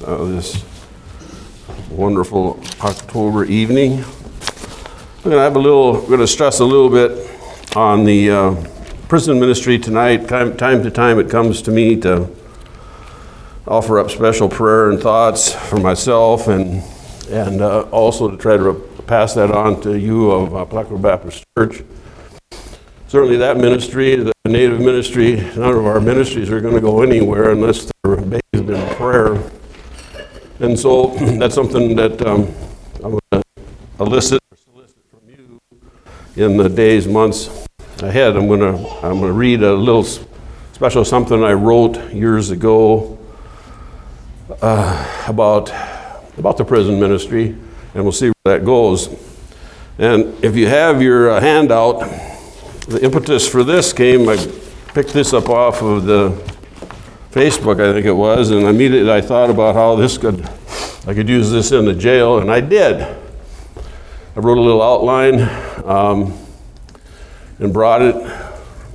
this wonderful October evening. We're going to stress a little bit on the prison ministry tonight. Time to time it comes to me to offer up special prayer and thoughts for myself and also to try to pass that on to you of Plaquemines Baptist Church. Certainly that ministry, the native ministry, none of our ministries are going to go anywhere unless they're bathed in prayer. And so that's something that I'm going to solicit from you in the days, months ahead. I'm going to read a little special something I wrote years ago about the prison ministry, and we'll see where that goes. And if you have your handout, the impetus for this came, I picked this up off of the Facebook, I think it was, and immediately I thought about how I could use this in the jail, and I did. I wrote a little outline and brought it. It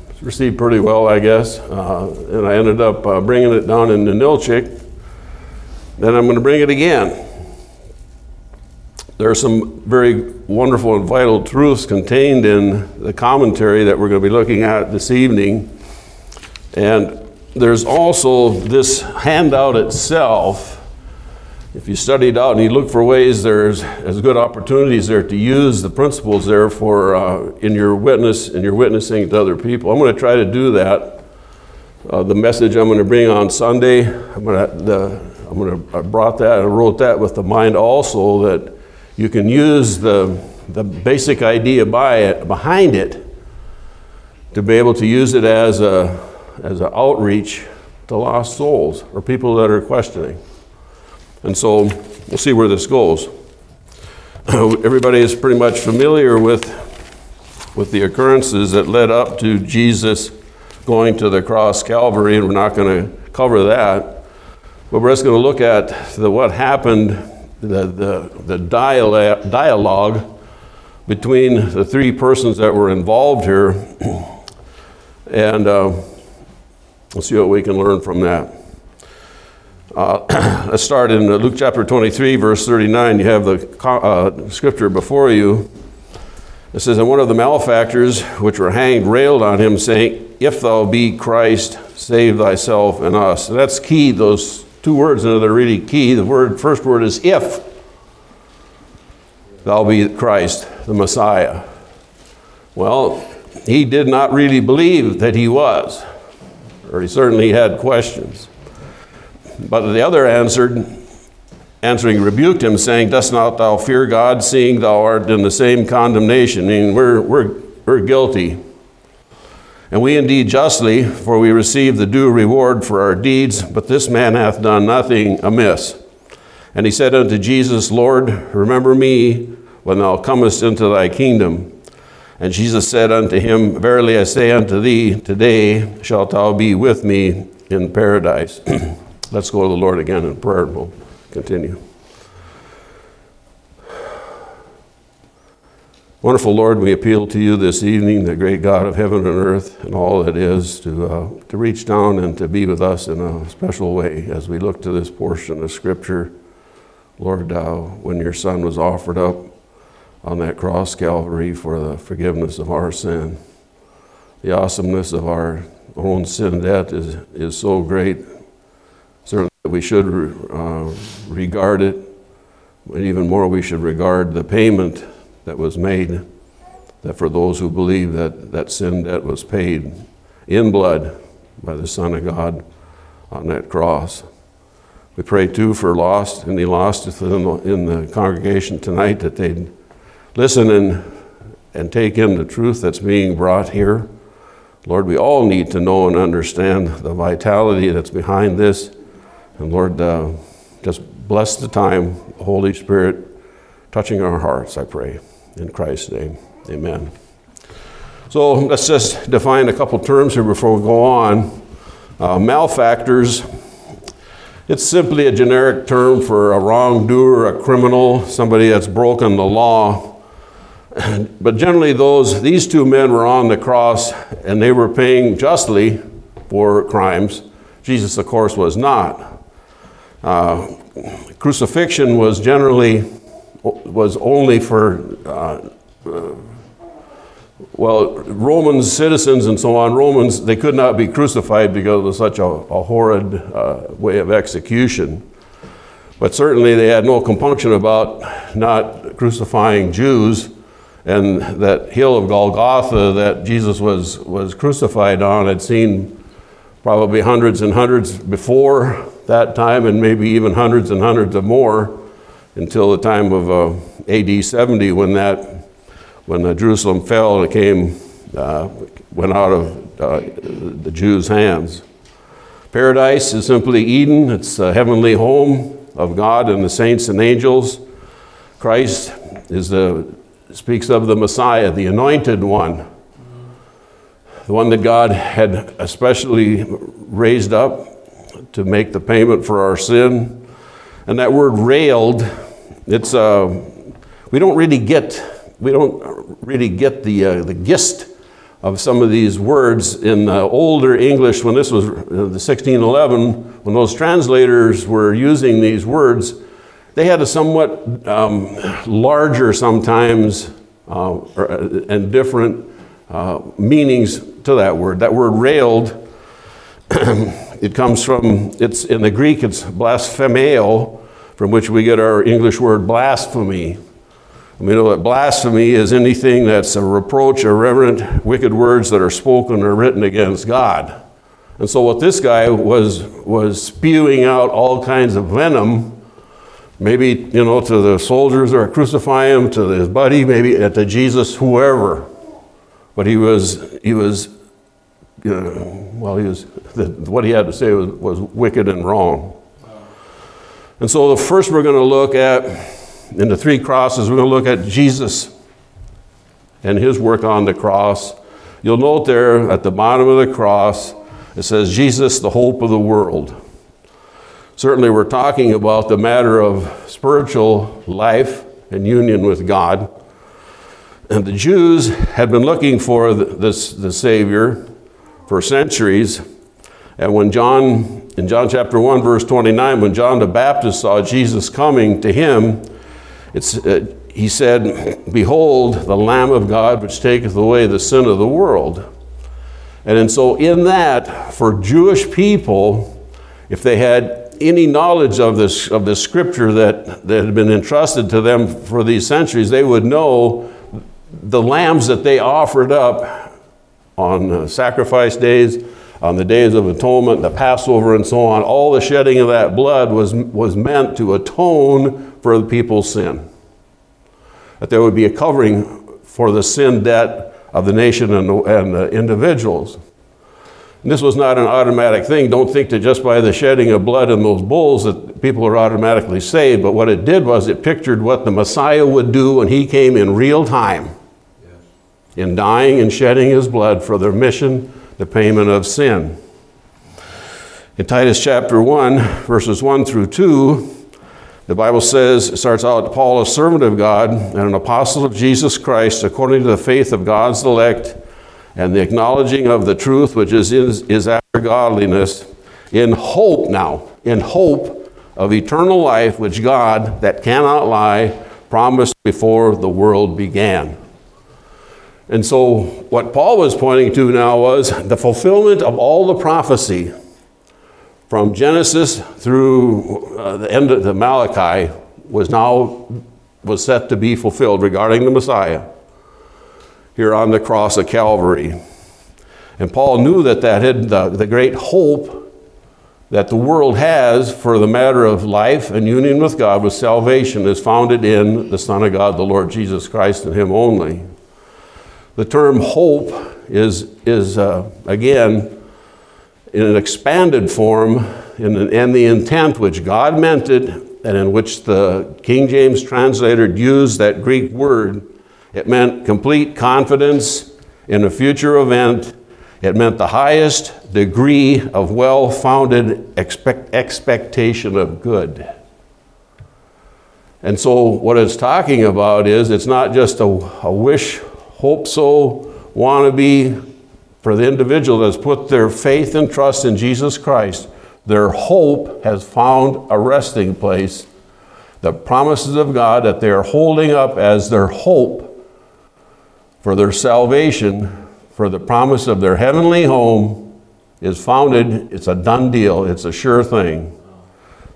was received pretty well, I guess, and I ended up bringing it down in the Nilchik. Then I'm going to bring it again. There are some very wonderful and vital truths contained in the commentary that we're going to be looking at this evening. And there's also this handout itself. If you study it out and you look for ways, there's good opportunities there to use the principles there for in your witness and your witnessing to other people. I'm going to try to do that. The message I'm going to bring on Sunday, I brought that and wrote that with the mind also that you can use the basic idea behind it to be able to use it as an outreach to lost souls or people that are questioning. And so we'll see where this goes. Everybody is pretty much familiar with the occurrences that led up to Jesus going to the cross, Calvary, and we're not going to cover that. But we're just going to look at what happened, the dialogue between the three persons that were involved here, and we'll see what we can learn from that. Let's start in Luke chapter 23, verse 39. You have the scripture before you. It says, "And one of the malefactors which were hanged railed on him, saying, 'If thou be Christ, save thyself and us.'" So that's key, those two words that are really key. The first word is "if thou be Christ," the Messiah. Well, he did not really believe that he was, or he certainly had questions. But the other answering rebuked him, saying, "Dost not thou fear God, seeing thou art in the same condemnation?" Meaning we're guilty. "And we indeed justly, for we receive the due reward for our deeds, but this man hath done nothing amiss." And he said unto Jesus, "Lord, remember me when thou comest into thy kingdom." And Jesus said unto him, "Verily I say unto thee, today shalt thou be with me in paradise." Let's go to the Lord again in prayer, and we'll continue. Wonderful Lord, we appeal to you this evening, the great God of heaven and earth and all that is, to reach down and to be with us in a special way as we look to this portion of Scripture. Lord, when your Son was offered up on that cross, Calvary, for the forgiveness of our sin, the awesomeness of our own sin debt is so great, certainly that we should regard it, but even more we should regard the payment that was made, that for those who believe that sin debt was paid in blood by the Son of God on that cross. We pray too for any lost in the congregation tonight, that they'd listen and take in the truth that's being brought here. Lord, we all need to know and understand the vitality that's behind this. And Lord, just bless the time, Holy Spirit, touching our hearts, I pray. In Christ's name, amen. So let's just define a couple terms here before we go on. Malefactors, it's simply a generic term for a wrongdoer, a criminal, somebody that's broken the law. But generally these two men were on the cross and they were paying justly for crimes. Jesus, of course, was not. Crucifixion was generally only for Roman citizens and so on. Romans, they could not be crucified because it was such a horrid way of execution. But certainly they had no compunction about not crucifying Jews, and that hill of Golgotha that Jesus was crucified on had seen probably hundreds and hundreds before that time, and maybe even hundreds and hundreds of more until the time of AD 70 when Jerusalem fell and it went out of the Jews' hands. Paradise is simply Eden. It's a heavenly home of God and the saints and angels. Christ speaks of the Messiah, the anointed one, the one that God had especially raised up to make the payment for our sin. And that word "railed," it's we don't really get the gist of some of these words in older English. When this was the 1611, when those translators were using these words, they had a somewhat larger sometimes and different meanings to that word. That word "railed," it comes from, it's in the Greek, it's blasphemeo, from which we get our English word blasphemy. We know that blasphemy is anything that's a reproach, irreverent, wicked words that are spoken or written against God. And so what this guy was spewing out all kinds of venom, maybe, to the soldiers that are crucifying him, to his buddy, maybe to Jesus, whoever. But what he had to say was wicked and wrong. And so first we're going to look at, in the three crosses, we're going to look at Jesus and his work on the cross. You'll note there at the bottom of the cross, it says, "Jesus, the hope of the world." Certainly we're talking about the matter of spiritual life and union with God. And the Jews had been looking for the Savior for centuries. And when in John chapter 1, verse 29, when John the Baptist saw Jesus coming to him, he said, "Behold, the Lamb of God, which taketh away the sin of the world." And so in that, for Jewish people, if they had any knowledge of this scripture that had been entrusted to them for these centuries, they would know the lambs that they offered up on sacrifice days, on the days of atonement, the Passover and so on, all the shedding of that blood was meant to atone for the people's sin. That there would be a covering for the sin debt of the nation and the individuals. And this was not an automatic thing. Don't think that just by the shedding of blood in those bulls that people are automatically saved, but what it did was it pictured what the Messiah would do when he came in real time, yes, in dying and shedding his blood for the remission, the payment of sin. In Titus chapter 1, verses 1 through 2, the Bible says, it starts out, "Paul, a servant of God and an apostle of Jesus Christ, according to the faith of God's elect and the acknowledging of the truth which is after godliness, in hope of eternal life, which God, that cannot lie, promised before the world began." And so what Paul was pointing to now was the fulfillment of all the prophecy from Genesis through the end of the Malachi was set to be fulfilled regarding the Messiah here on the cross of Calvary. And Paul knew that had the great hope that the world has for the matter of life and union with God, with salvation, is founded in the Son of God, the Lord Jesus Christ, and him only. The term hope is again, in an expanded form, and the intent which God meant it, and in which the King James translator used that Greek word. It meant complete confidence in a future event. It meant the highest degree of well-founded expectation of good. And so what it's talking about is, it's not just a wish, hope so, wannabe, for the individual that's put their faith and trust in Jesus Christ Their hope has found a resting place. The promises of God that they are holding up as their hope for their salvation, for the promise of their heavenly home is founded. It's a done deal. It's a sure thing.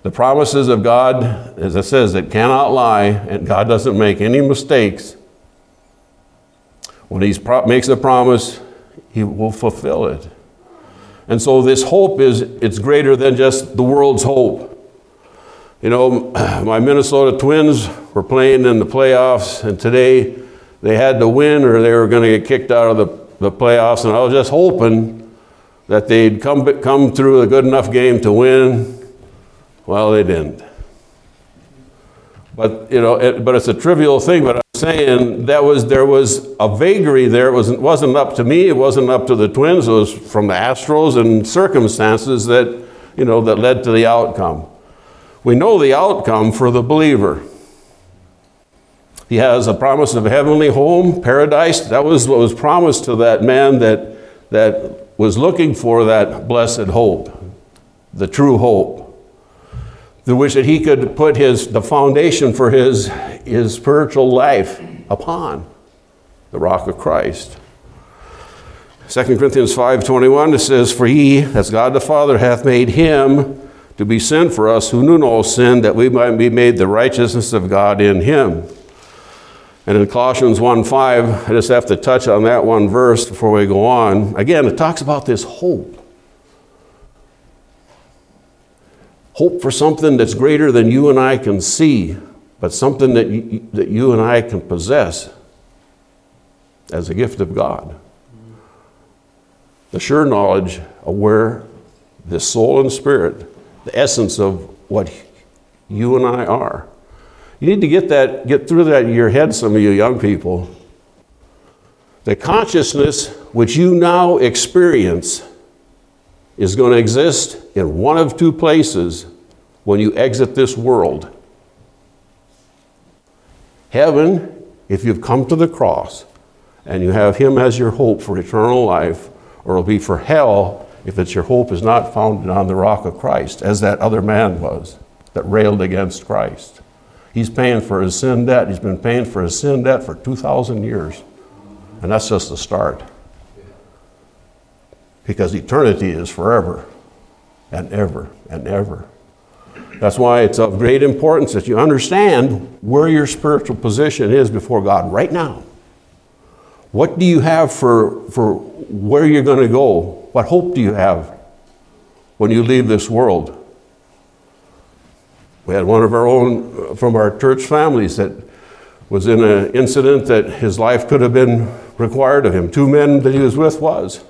The promises of God, as it says, it cannot lie, and God doesn't make any mistakes. When he makes a promise, he will fulfill it. And so this hope it's greater than just the world's hope. You know, my Minnesota Twins were playing in the playoffs, and today they had to win or they were going to get kicked out of the playoffs. And I was just hoping that they'd come through a good enough game to win. Well, they didn't. But, you know, but it's a trivial thing. But I'm saying there was a vagary there. It wasn't up to me. It wasn't up to the Twins. It was from the Astros and circumstances that, you know, that led to the outcome. We know the outcome for the believer. He has a promise of a heavenly home, paradise. That was what was promised to that man that was looking for that blessed hope, the true hope, the which that he could put the foundation for his spiritual life upon, the rock of Christ. 2 Corinthians 5:21, it says, "For he, as God the Father, hath made him to be sin for us who knew no sin, that we might be made the righteousness of God in him." And in Colossians 1:5, I just have to touch on that one verse before we go on. Again, it talks about this hope. Hope for something that's greater than you and I can see, but something that you and I can possess as a gift of God. The sure knowledge of where the soul and spirit, the essence of what you and I are. You need to get through that in your head, some of you young people. The consciousness which you now experience is going to exist in one of two places when you exit this world. Heaven, if you've come to the cross and you have him as your hope for eternal life, or it'll be for hell if it's your hope is not founded on the rock of Christ, as that other man was that railed against Christ. He's paying for his sin debt. He's been paying for his sin debt for 2,000 years. And that's just the start. Because eternity is forever and ever and ever. That's why it's of great importance that you understand where your spiritual position is before God right now. What do you have for where you're going to go? What hope do you have when you leave this world? We had one of our own from our church families that was in an incident that his life could have been required of him. Two men that he was with was.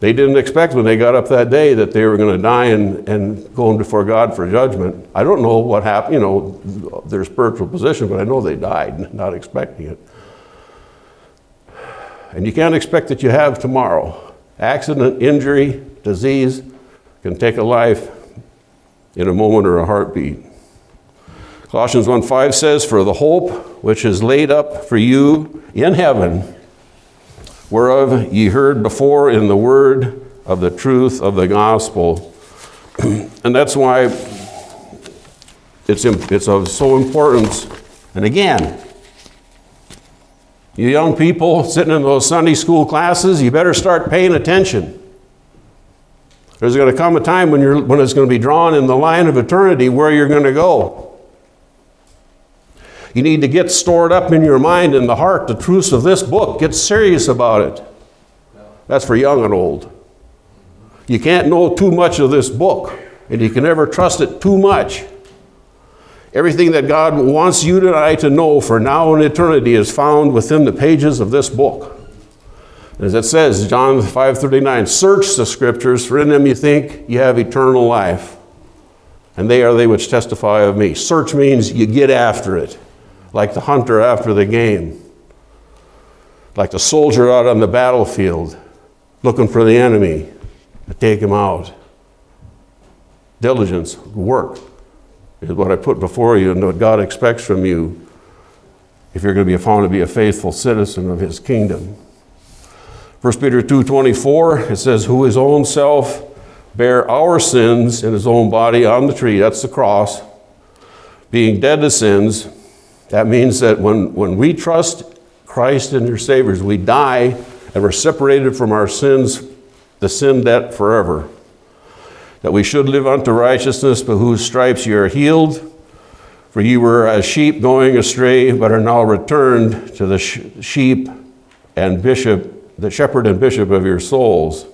They didn't expect when they got up that day that they were going to die and go before God for judgment. I don't know what happened, you know, their spiritual position, but I know they died not expecting it. And you can't expect that you have tomorrow. Accident, injury, disease can take a life in a moment or a heartbeat. Colossians 1:5 says, "For the hope which is laid up for you in heaven, whereof ye heard before in the word of the truth of the gospel." And that's why it's of so importance. And again, you young people sitting in those Sunday school classes, you better start paying attention. There's going to come a time when it's going to be drawn in the line of eternity where you're going to go. You need to get stored up in your mind and the heart the truths of this book. Get serious about it. That's for young and old. You can't know too much of this book, and you can never trust it too much. Everything that God wants you and I to know for now and eternity is found within the pages of this book. As it says, John 5:39, "Search the scriptures, for in them you think you have eternal life, and they are they which testify of me." Search means you get after it, like the hunter after the game, like the soldier out on the battlefield, looking for the enemy to take him out. Diligence, work, is what I put before you and what God expects from you if you're going to be found to be a faithful citizen of his kingdom. 1 Peter 2:24, it says, "Who his own self bear our sins in his own body on the tree. That's the cross. Being dead to sins, that means that when we trust Christ and your Saviors, we die and we're separated from our sins, the sin debt forever. That we should live unto righteousness, but whose stripes you are healed. For you were as sheep going astray, but are now returned to the sheep and bishop, the shepherd and bishop of your souls.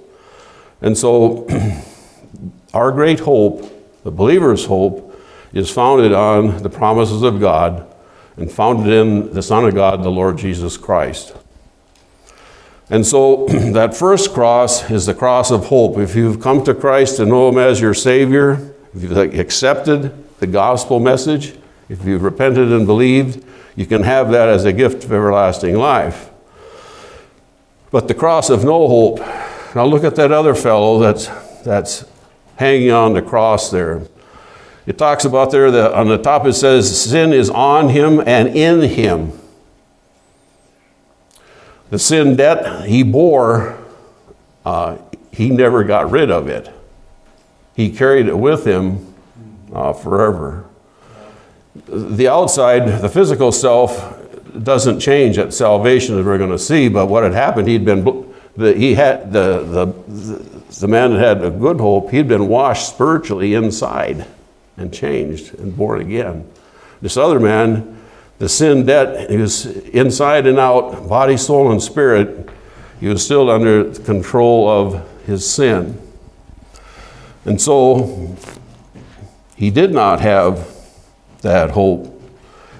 And so our great hope, the believer's hope, is founded on the promises of God and founded in the Son of God, the Lord Jesus Christ. And so that first cross is the cross of hope. If you've come to Christ and know him as your Savior, if you've accepted the gospel message, if you've repented and believed, you can have that as a gift of everlasting life. But the cross of no hope. Now look at that other fellow that's hanging on the cross there. It talks about there that on the top it says, sin is on him and in him. The sin debt he bore, he never got rid of it. He carried it with him forever. The outside, the physical self, doesn't change at salvation, as we're going to see. But what had happened, the man that had a good hope, he'd been washed spiritually inside and changed and born again. This other man, the sin debt, he was inside and out, body, soul, and spirit. He was still under the control of his sin. And so he did not have that hope.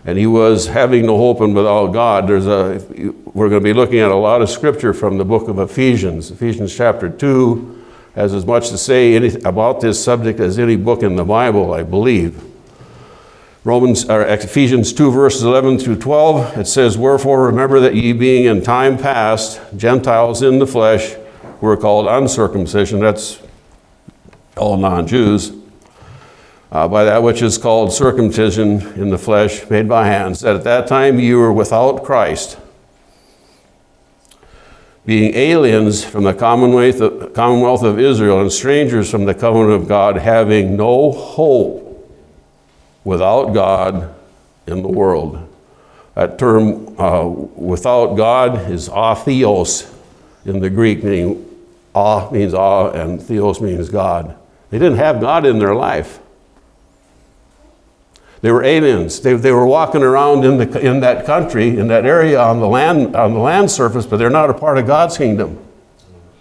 And he was having no hope and without God. We're going to be looking at a lot of scripture from the book of Ephesians. Ephesians chapter 2 has as much to say about this subject as any book in the Bible, I believe. Ephesians 2, verses 11 through 12, it says, "Wherefore remember that ye being in time past, Gentiles in the flesh, were called uncircumcision," that's all non-Jews, "by that which is called circumcision in the flesh, made by hands, that at that time you were without Christ, being aliens from the commonwealth of Israel and strangers from the covenant of God, having no hope without God in the world." That term, without God, is atheos in the Greek, meaning a means a and theos means God. They didn't have God in their life. They were aliens. They were walking around in that country, in that area, on the land surface, but they're not a part of God's kingdom,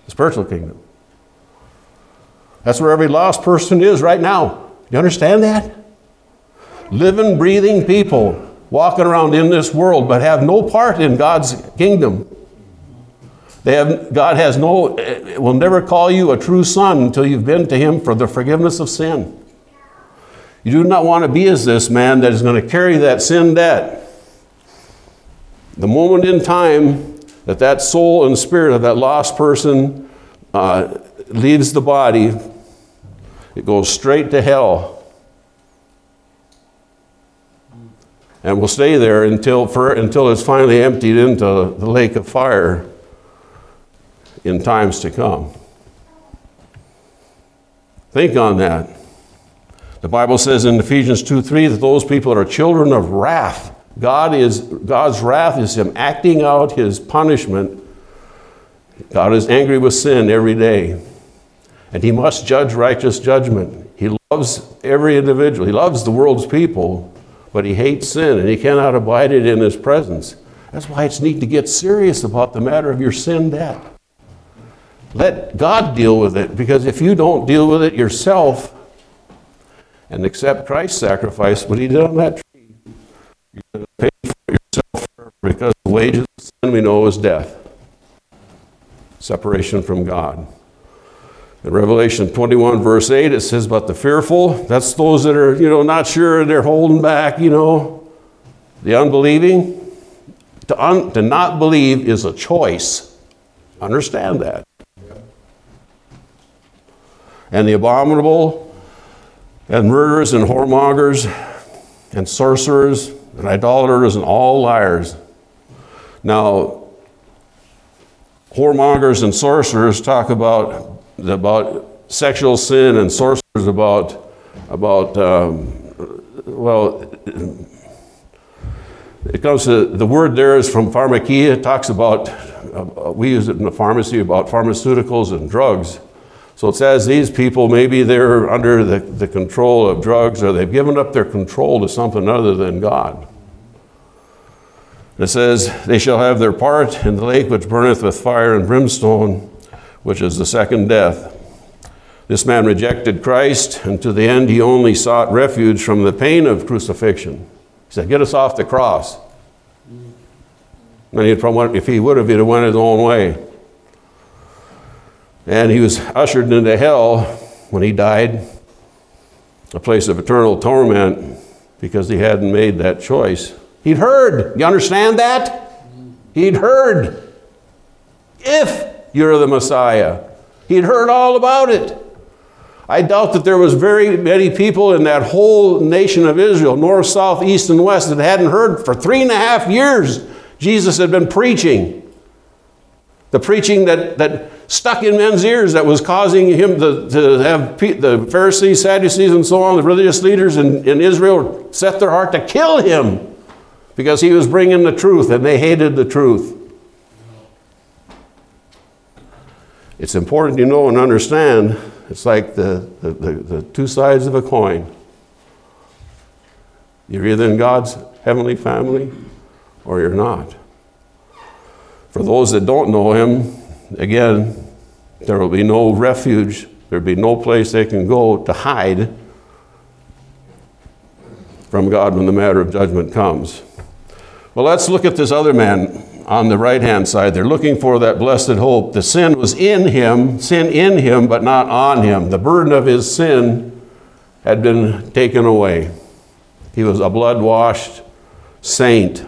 the spiritual kingdom. That's where every lost person is right now. You understand that? Living, breathing people walking around in this world, but have no part in God's kingdom. God will never call you a true son until you've been to him for the forgiveness of sin. You do not want to be as this man that is going to carry that sin debt. The moment in time that soul and spirit of that lost person leaves the body, it goes straight to hell. And will stay there until it's finally emptied into the lake of fire in times to come. Think on that. The Bible says in Ephesians 2:3 that those people are children of wrath. God's wrath is him acting out his punishment. God is angry with sin every day. And he must judge righteous judgment. He loves every individual. He loves the world's people, but he hates sin and he cannot abide it in his presence. That's why it's neat to get serious about the matter of your sin debt. Let God deal with it, because if you don't deal with it yourself and accept Christ's sacrifice, what he did on that tree, you're going to pay for it yourself forever, because the wages of sin we know is death, separation from God. In Revelation 21, verse 8, it says, "But the fearful," that's those that are, not sure, they're holding back, the unbelieving. To not believe is a choice. Understand that. Yeah. "And the abominable, and murderers, and whoremongers, and sorcerers, and idolaters, and all liars." Now, whoremongers and sorcerers talk about sexual sin and sorcerers, about it comes to, the word there is from pharmakia. It talks about, we use it in the pharmacy, about pharmaceuticals and drugs. So it says these people, maybe they're under the control of drugs, or they've given up their control to something other than God. It says, they shall have their part in the lake which burneth with fire and brimstone, which is the second death. This man rejected Christ, and to the end he only sought refuge from the pain of crucifixion. He said, get us off the cross. And if he would have, he'd have went his own way. And he was ushered into hell when he died, a place of eternal torment, because he hadn't made that choice. He'd heard. You understand that? He'd heard, if you're the Messiah. He'd heard all about it. I doubt that there was very many people in that whole nation of Israel, north, south, east, and west, that hadn't heard for 3.5 years Jesus had been preaching. The preaching that stuck in men's ears, that was causing him to have the Pharisees, Sadducees, and so on, the religious leaders in Israel set their heart to kill him because he was bringing the truth, and they hated the truth. It's important you know and understand. It's like the two sides of a coin. You're either in God's heavenly family or you're not. For those that don't know him, again, there will be no refuge. There'll be no place they can go to hide from God when the matter of judgment comes. Well, let's look at this other man on the right-hand side. They're looking for that blessed hope. The sin was in him, sin in him, but not on him. The burden of his sin had been taken away. He was a blood-washed saint.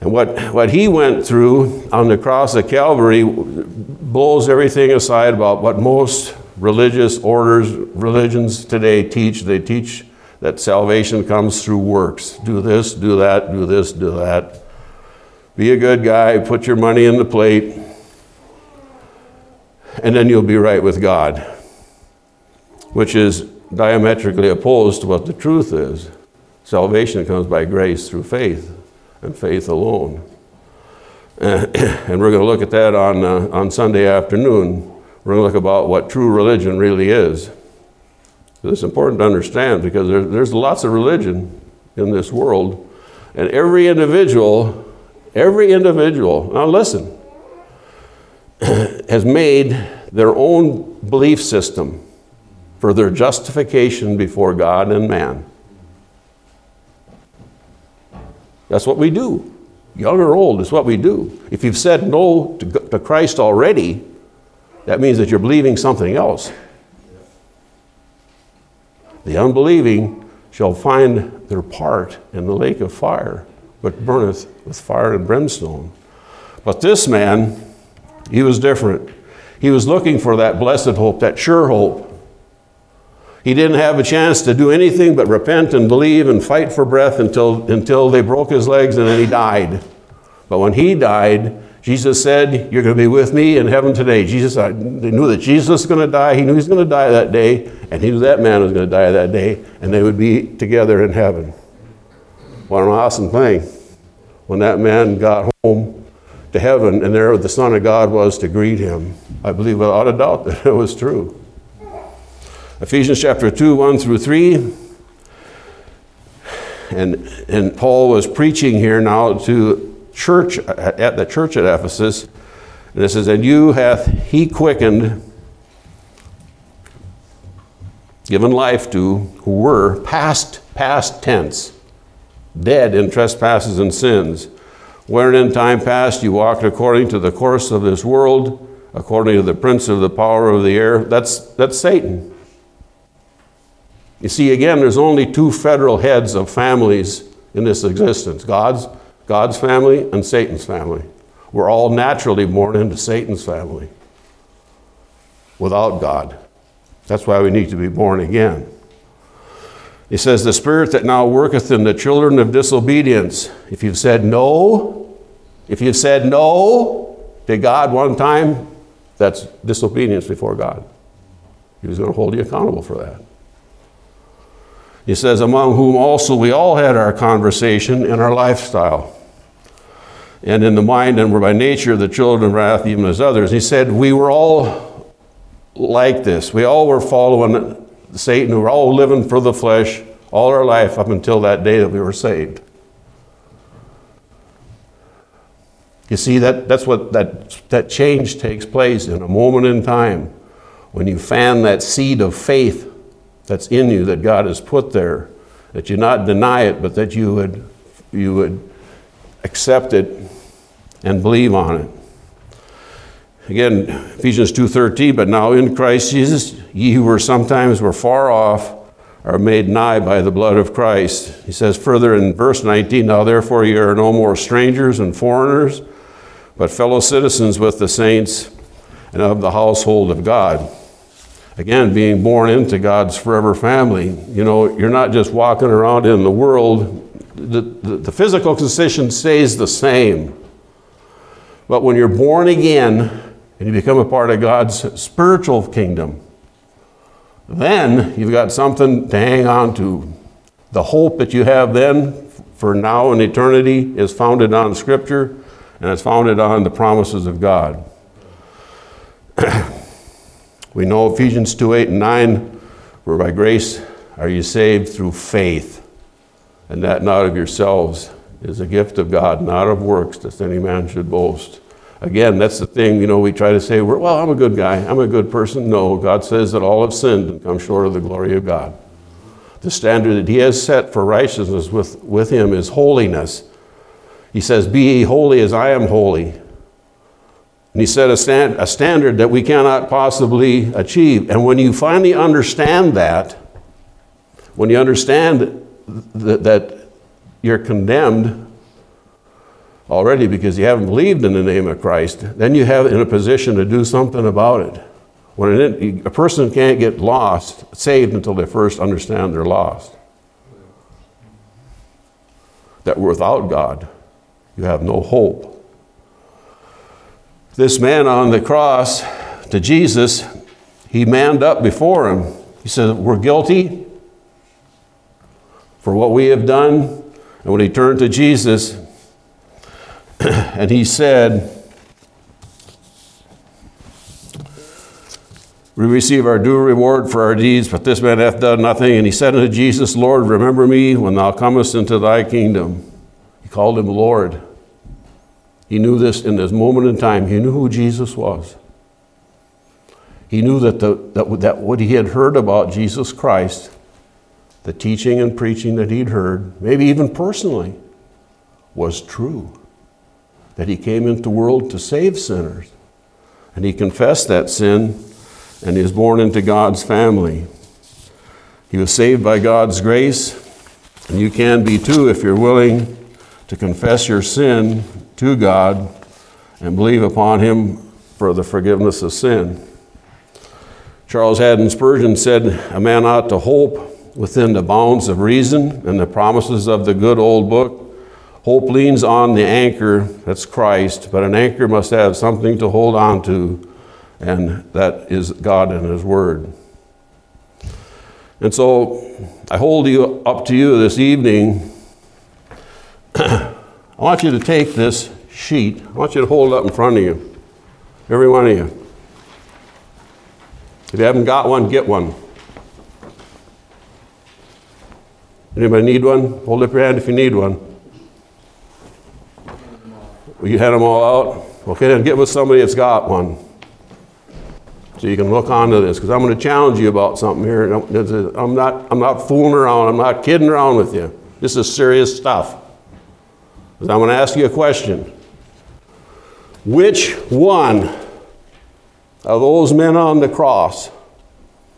And what he went through on the cross of Calvary blows everything aside about what most religious orders, religions today teach. They teach that salvation comes through works. Do this, do that, do this, do that. Be a good guy, put your money in the plate, and then you'll be right with God, which is diametrically opposed to what the truth is. Salvation comes by grace through faith, and faith alone. And we're going to look at that on Sunday afternoon. We're going to look about what true religion really is. It's important to understand, because there's lots of religion in this world, and every individual, now listen, has made their own belief system for their justification before God and man. That's what we do. Young or old, it's what we do. If you've said no to Christ already, that means that you're believing something else. The unbelieving shall find their part in the lake of fire, but burneth with fire and brimstone. But this man, he was different. He was looking for that blessed hope, that sure hope. He didn't have a chance to do anything but repent and believe and fight for breath until they broke his legs, and then he died. But when he died, Jesus said, you're going to be with me in heaven today. They knew that Jesus was going to die. He knew he was going to die that day, and he knew that man was going to die that day, and they would be together in heaven. What an awesome thing. When that man got home to heaven, and there the Son of God was to greet him, I believe without a doubt that it was true. Ephesians chapter 2, 1 through 3. And Paul was preaching here now to church, at the church at Ephesus. And it says, and you hath he quickened, given life to, who were past tense, dead in trespasses and sins, wherein in time past you walked according to the course of this world, according to the prince of the power of the air. That's Satan. You see, again, there's only two federal heads of families in this existence, God's family and Satan's family. We're all naturally born into Satan's family without God. That's why we need to be born again. He says, the spirit that now worketh in the children of disobedience. If you've said no to God one time, that's disobedience before God. He was going to hold you accountable for that. He says, among whom also we all had our conversation and our lifestyle, and in the mind, and were by nature the children of wrath, even as others. He said, we were all like this. We all were following Satan. We were all living for the flesh all our life up until that day that we were saved. You see, that's what that change takes place in a moment in time when you fan that seed of faith that's in you that God has put there, that you not deny it, but that you would accept it and believe on it. Again, Ephesians 2:13, but now in Christ Jesus, ye who were sometimes were far off are made nigh by the blood of Christ. He says further in verse 19, now therefore ye are no more strangers and foreigners, but fellow citizens with the saints and of the household of God. Again, being born into God's forever family. You know, you're not just walking around in the world. The physical condition stays the same. But when you're born again and you become a part of God's spiritual kingdom, then you've got something to hang on to. The hope that you have then for now and eternity is founded on Scripture, and it's founded on the promises of God. We know Ephesians 2:8-9, for by grace are you saved through faith, and that not of yourselves, is a gift of God, not of works, that any man should boast. Again, that's the thing, you know, we try to say, well, I'm a good guy, I'm a good person. No, God says that all have sinned and come short of the glory of God. The standard that he has set for righteousness with him is holiness. He says, be ye holy as I am holy. And he set a standard that we cannot possibly achieve. And when you finally understand that, when you understand that you're condemned already because you haven't believed in the name of Christ, then you have in a position to do something about it. When a person can't get saved until they first understand they're lost. That without God, you have no hope. This man on the cross to Jesus, he manned up before him. He said, we're guilty for what we have done. And when he turned to Jesus, and he said, we receive our due reward for our deeds, but this man hath done nothing. And he said unto Jesus, Lord, remember me when thou comest into thy kingdom. He called him Lord. He knew this in this moment in time. He knew who Jesus was. He knew that what he had heard about Jesus Christ, the teaching and preaching that he'd heard, maybe even personally, was true. That he came into the world to save sinners. And he confessed that sin, and he was born into God's family. He was saved by God's grace, and you can be too if you're willing to confess your sin to God and believe upon him for the forgiveness of sin. Charles Haddon Spurgeon said, a man ought to hope within the bounds of reason and the promises of the good old book. Hope leans on the anchor, that's Christ, but an anchor must have something to hold on to, and that is God and his word. And so I hold you up to you this evening. I want you to take this sheet. I want you to hold it up in front of you. Every one of you. If you haven't got one, get one. Anybody need one? Hold up your hand if you need one. You had them all out? Okay, then get with somebody that's got one. So you can look onto this, because I'm going to challenge you about something here. I'm not fooling around. I'm not kidding around with you. This is serious stuff. I'm going to ask you a question. Which one of those men on the cross,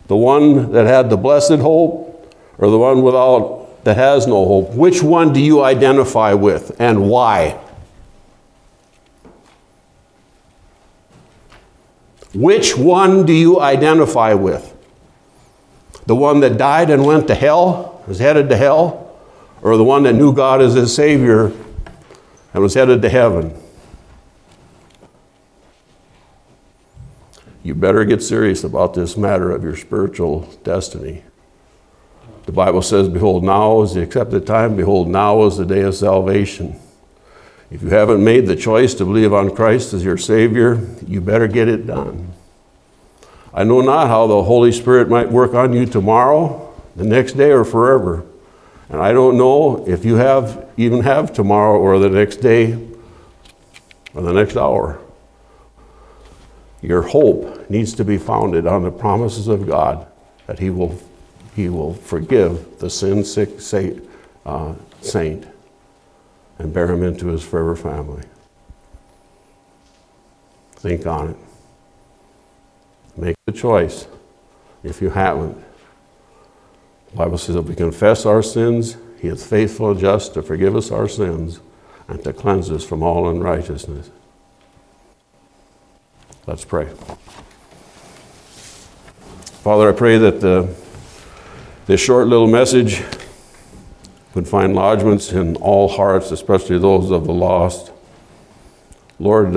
the one that had the blessed hope or the one without that has no hope, which one do you identify with and why? Which one do you identify with? The one that died and went to hell, was headed to hell, or the one that knew God as his Savior and was headed to heaven? you better get serious about this matter of your spiritual destiny. The Bible says, behold, now is the accepted time. Behold, now is the day of salvation. If you haven't made the choice to believe on Christ as your Savior, you better get it done. I know not how the Holy Spirit might work on you tomorrow, the next day, or forever. And I don't know if you even have tomorrow or the next day or the next hour. Your hope needs to be founded on the promises of God that He will forgive the sin-sick saint and bear him into his forever family. Think on it. Make the choice if you haven't. The Bible says if we confess our sins, He is faithful and just to forgive us our sins and to cleanse us from all unrighteousness. Let's pray. Father, I pray that this short little message would find lodgments in all hearts, especially those of the lost. Lord,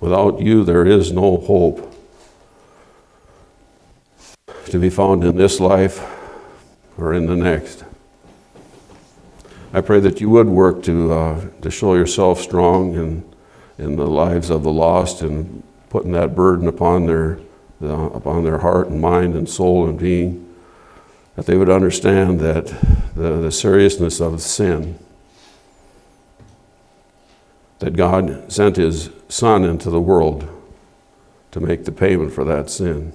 without you there is no hope to be found in this life or in the next. I pray that you would work to show yourself strong in the lives of the lost and putting that burden upon their heart and mind and soul and being, that they would understand that the seriousness of sin, that God sent His Son into the world to make the payment for that sin.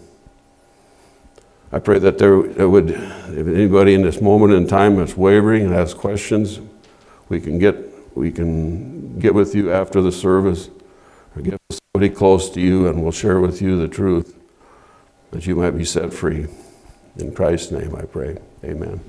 I pray that if anybody in this moment in time that's wavering and has questions, we can get with you after the service or get somebody close to you and we'll share with you the truth that you might be set free. In Christ's name I pray. Amen.